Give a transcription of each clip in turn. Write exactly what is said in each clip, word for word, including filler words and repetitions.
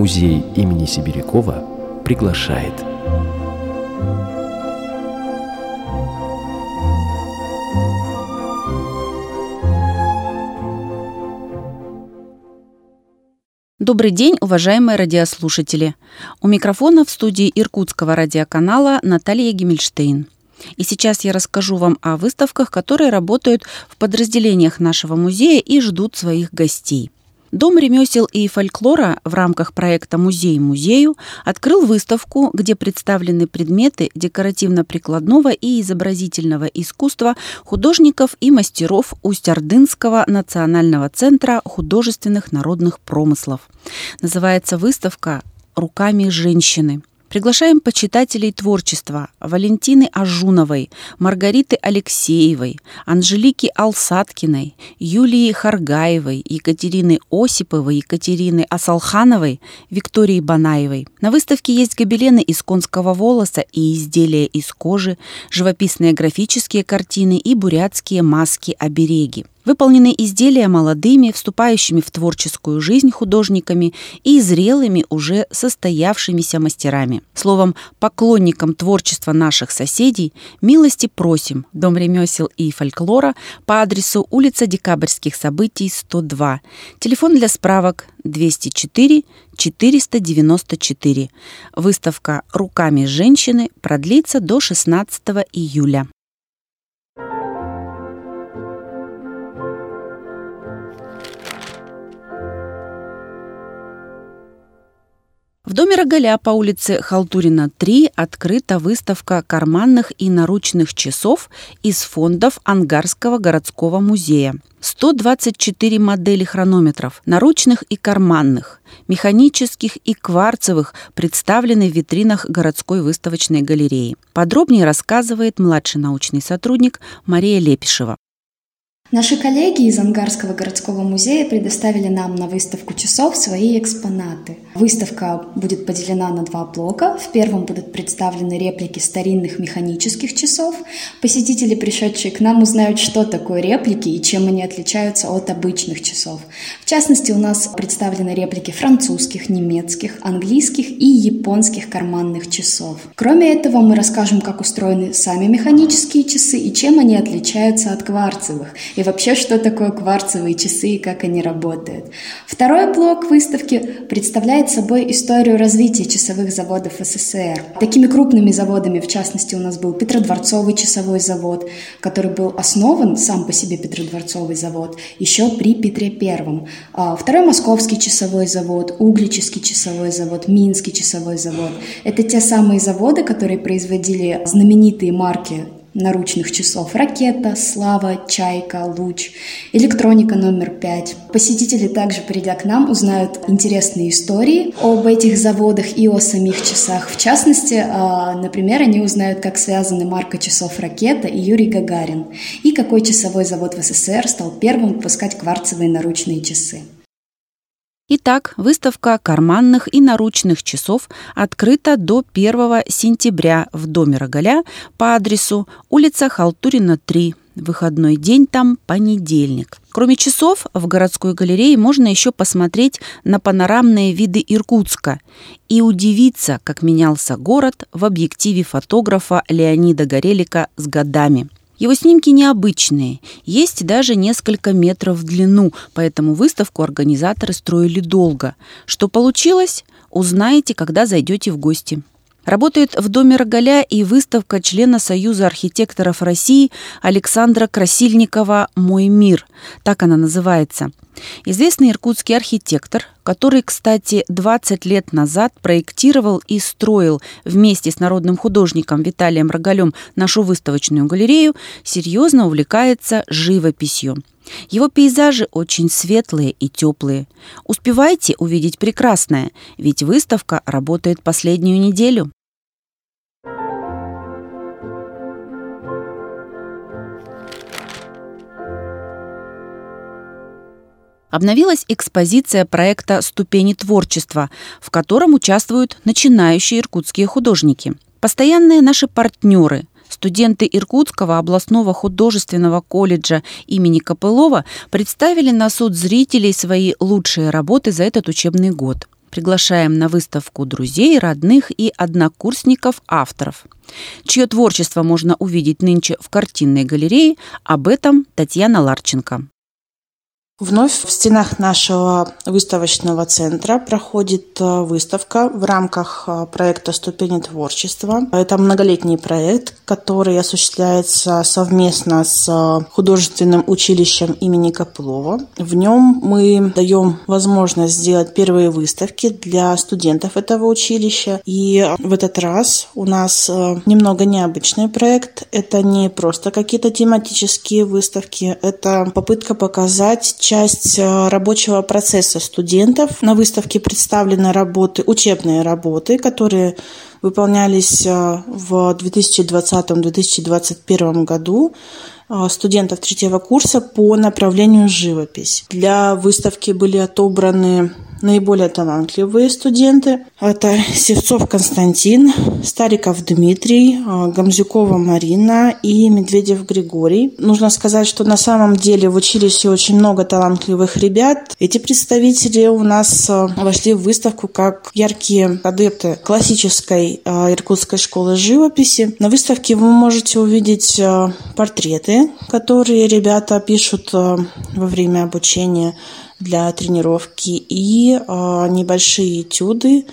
Музей имени Сибирякова приглашает. Добрый день, уважаемые радиослушатели! У микрофона в студии Иркутского радиоканала Наталья Гимельштейн. И сейчас я расскажу вам о выставках, которые работают в подразделениях нашего музея и ждут своих гостей. Дом ремесел и фольклора в рамках проекта «Музей музею» открыл выставку, где представлены предметы декоративно-прикладного и изобразительного искусства художников и мастеров Усть-Ордынского национального центра художественных народных промыслов. Называется выставка «Руками женщины». Приглашаем почитателей творчества Валентины Ажуновой, Маргариты Алексеевой, Анжелики Алсаткиной, Юлии Харгаевой, Екатерины Осиповой, Екатерины Асалхановой, Виктории Банаевой. На выставке есть гобелены из конского волоса и изделия из кожи, живописные графические картины и бурятские маски-обереги. Выполнены изделия молодыми, вступающими в творческую жизнь художниками и зрелыми, уже состоявшимися мастерами. Словом, поклонникам творчества наших соседей милости просим. Дом ремесел и фольклора по адресу улица Декабрьских событий, сто два. Телефон для справок двести четыре четыреста девяносто четыре. Выставка «Руками женщины» продлится до шестнадцатого июля. В доме Рогаля по улице Халтурина, три открыта выставка карманных и наручных часов из фондов Ангарского городского музея. сто двадцать четыре модели хронометров, наручных и карманных, механических и кварцевых, представлены в витринах городской выставочной галереи. Подробнее рассказывает младший научный сотрудник Мария Лепишева. Наши коллеги из Ангарского городского музея предоставили нам на выставку часов свои экспонаты. Выставка будет поделена на два блока. В первом будут представлены реплики старинных механических часов. Посетители, пришедшие к нам, узнают, что такое реплики и чем они отличаются от обычных часов. В частности, у нас представлены реплики французских, немецких, английских и японских карманных часов. Кроме этого, мы расскажем, как устроены сами механические часы и чем они отличаются от кварцевых. И вообще, что такое кварцевые часы и как они работают. Второй блок выставки представляет собой историю развития часовых заводов СССР. Такими крупными заводами, в частности, у нас был Петродворцовый часовой завод, который был основан, сам по себе Петродворцовый завод, еще при Петре Первом. Второй Московский часовой завод, Угличский часовой завод, Минский часовой завод. Это те самые заводы, которые производили знаменитые марки наручных часов: «Ракета», «Слава», «Чайка», «Луч», «Электроника номер пять». Посетители также, придя к нам, узнают интересные истории об этих заводах и о самих часах. В частности, например, они узнают, как связаны марка часов «Ракета» и Юрий Гагарин, и какой часовой завод в СССР стал первым выпускать кварцевые наручные часы. Итак, выставка карманных и наручных часов открыта до первого сентября в доме Рогаля по адресу улица Халтурина, три. Выходной день там понедельник. Кроме часов, в городской галерее можно еще посмотреть на панорамные виды Иркутска и удивиться, как менялся город в объективе фотографа Леонида Горелика с годами. Его снимки необычные, есть даже несколько метров в длину, поэтому выставку организаторы строили долго. Что получилось, узнаете, когда зайдете в гости. Работает в доме Рогаля и выставка члена Союза архитекторов России Александра Красильникова «Мой мир». Так она называется. Известный иркутский архитектор, который, кстати, двадцать лет назад проектировал и строил вместе с народным художником Виталием Рогалем нашу выставочную галерею, серьезно увлекается живописью. Его пейзажи очень светлые и теплые. Успевайте увидеть прекрасное, ведь выставка работает последнюю неделю. Обновилась экспозиция проекта «Ступени творчества», в котором участвуют начинающие иркутские художники. Постоянные наши партнеры, студенты Иркутского областного художественного колледжа имени Копылова, представили на суд зрителей свои лучшие работы за этот учебный год. Приглашаем на выставку друзей, родных и однокурсников авторов, чье творчество можно увидеть нынче в картинной галерее. Об этом Татьяна Ларченко. Вновь в стенах нашего выставочного центра проходит выставка в рамках проекта «Ступени творчества». Это многолетний проект, который осуществляется совместно с художественным училищем имени Копылова. В нем мы даем возможность сделать первые выставки для студентов этого училища. И в этот раз у нас немного необычный проект. Это не просто какие-то тематические выставки, это попытка показать часть рабочего процесса студентов. На выставке представлены работы, учебные работы, которые выполнялись в две тысячи двадцатом - две тысячи двадцать первом году студентов третьего курса по направлению живопись. Для выставки были отобраны наиболее талантливые студенты. Это Севцов Константин, Стариков Дмитрий, Гамзюкова Марина и Медведев Григорий. Нужно сказать, что на самом деле в училище очень много талантливых ребят. Эти представители у нас вошли в выставку как яркие адепты классической иркутской школы живописи. На выставке вы можете увидеть портреты, которые ребята пишут во время обучения для тренировки, и э, небольшие этюды.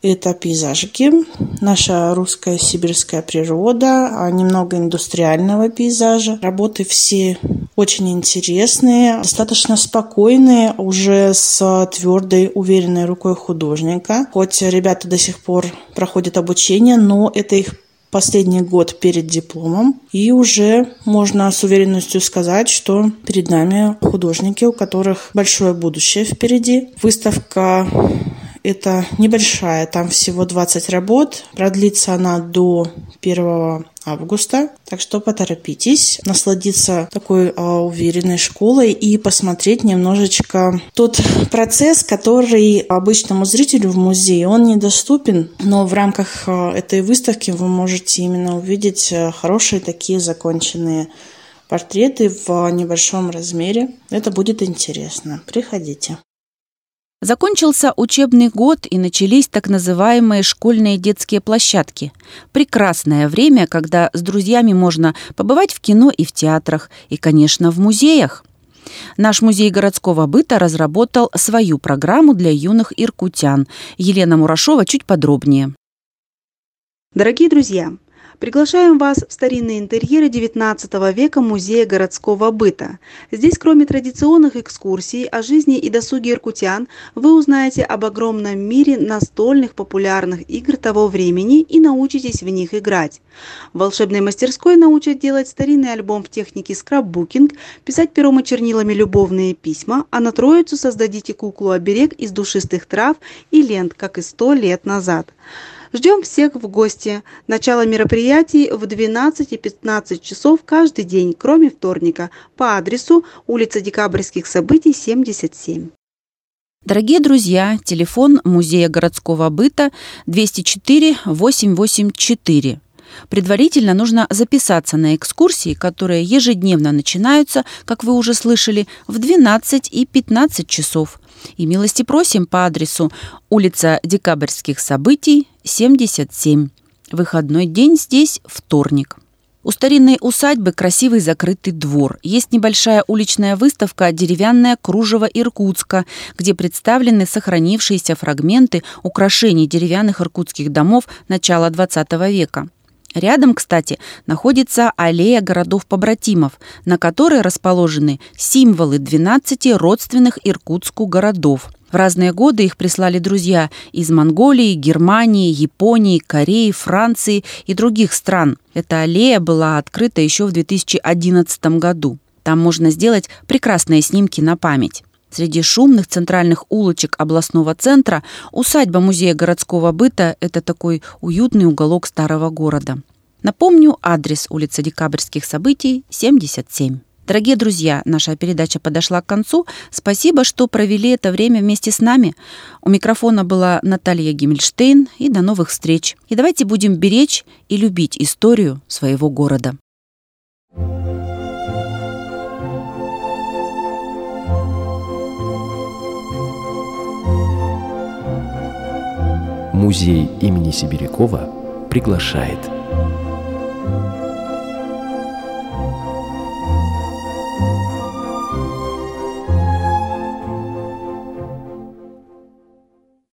Это пейзажики, наша русская сибирская природа, немного индустриального пейзажа. Работы все очень интересные, достаточно спокойные, уже с твердой, уверенной рукой художника. Хоть ребята до сих пор проходят обучение, но это их последний год перед дипломом, и уже можно с уверенностью сказать, что перед нами художники, у которых большое будущее впереди. Выставка это небольшая, там всего двадцать работ, продлится она до первого августа, так что поторопитесь насладиться такой а, уверенной школой и посмотреть немножечко тот процесс, который обычному зрителю в музее он недоступен, но в рамках а, этой выставки вы можете именно увидеть а, хорошие такие законченные портреты в небольшом размере. Это будет интересно. Приходите. Закончился учебный год и начались так называемые школьные детские площадки. Прекрасное время, когда с друзьями можно побывать в кино и в театрах, и, конечно, в музеях. Наш музей городского быта разработал свою программу для юных иркутян. Елена Мурашова чуть подробнее. Дорогие друзья, приглашаем вас в старинные интерьеры девятнадцатого века Музея городского быта. Здесь, кроме традиционных экскурсий о жизни и досуге иркутян, вы узнаете об огромном мире настольных популярных игр того времени и научитесь в них играть. В волшебной мастерской научат делать старинный альбом в технике скраббукинг, писать пером и чернилами любовные письма, а на Троицу создадите куклу-оберег из душистых трав и лент, как и сто лет назад. Ждем всех в гости. Начало мероприятий в двенадцать и пятнадцать часов каждый день, кроме вторника, по адресу улица Декабрьских событий, семьдесят семь. Дорогие друзья, телефон Музея городского быта двести четыре восемьсот восемьдесят четыре. Предварительно нужно записаться на экскурсии, которые ежедневно начинаются, как вы уже слышали, в двенадцать и пятнадцать часов. И милости просим по адресу улица Декабрьских событий, семьдесят семь. Выходной день здесь вторник. У старинной усадьбы красивый закрытый двор. Есть небольшая уличная выставка «Деревянное кружево Иркутска», где представлены сохранившиеся фрагменты украшений деревянных иркутских домов начала двадцатого века. Рядом, кстати, находится аллея городов-побратимов, на которой расположены символы двенадцати родственных Иркутску городов. В разные годы их прислали друзья из Монголии, Германии, Японии, Кореи, Франции и других стран. Эта аллея была открыта еще в две тысячи одиннадцатом году. Там можно сделать прекрасные снимки на память. Среди шумных центральных улочек областного центра усадьба Музея городского быта – это такой уютный уголок старого города. Напомню, адрес: улица Декабрьских событий, семьдесят семь. Дорогие друзья, наша передача подошла к концу. Спасибо, что провели это время вместе с нами. У микрофона была Наталья Гимельштейн. И до новых встреч. И давайте будем беречь и любить историю своего города. Музей имени Сибирякова приглашает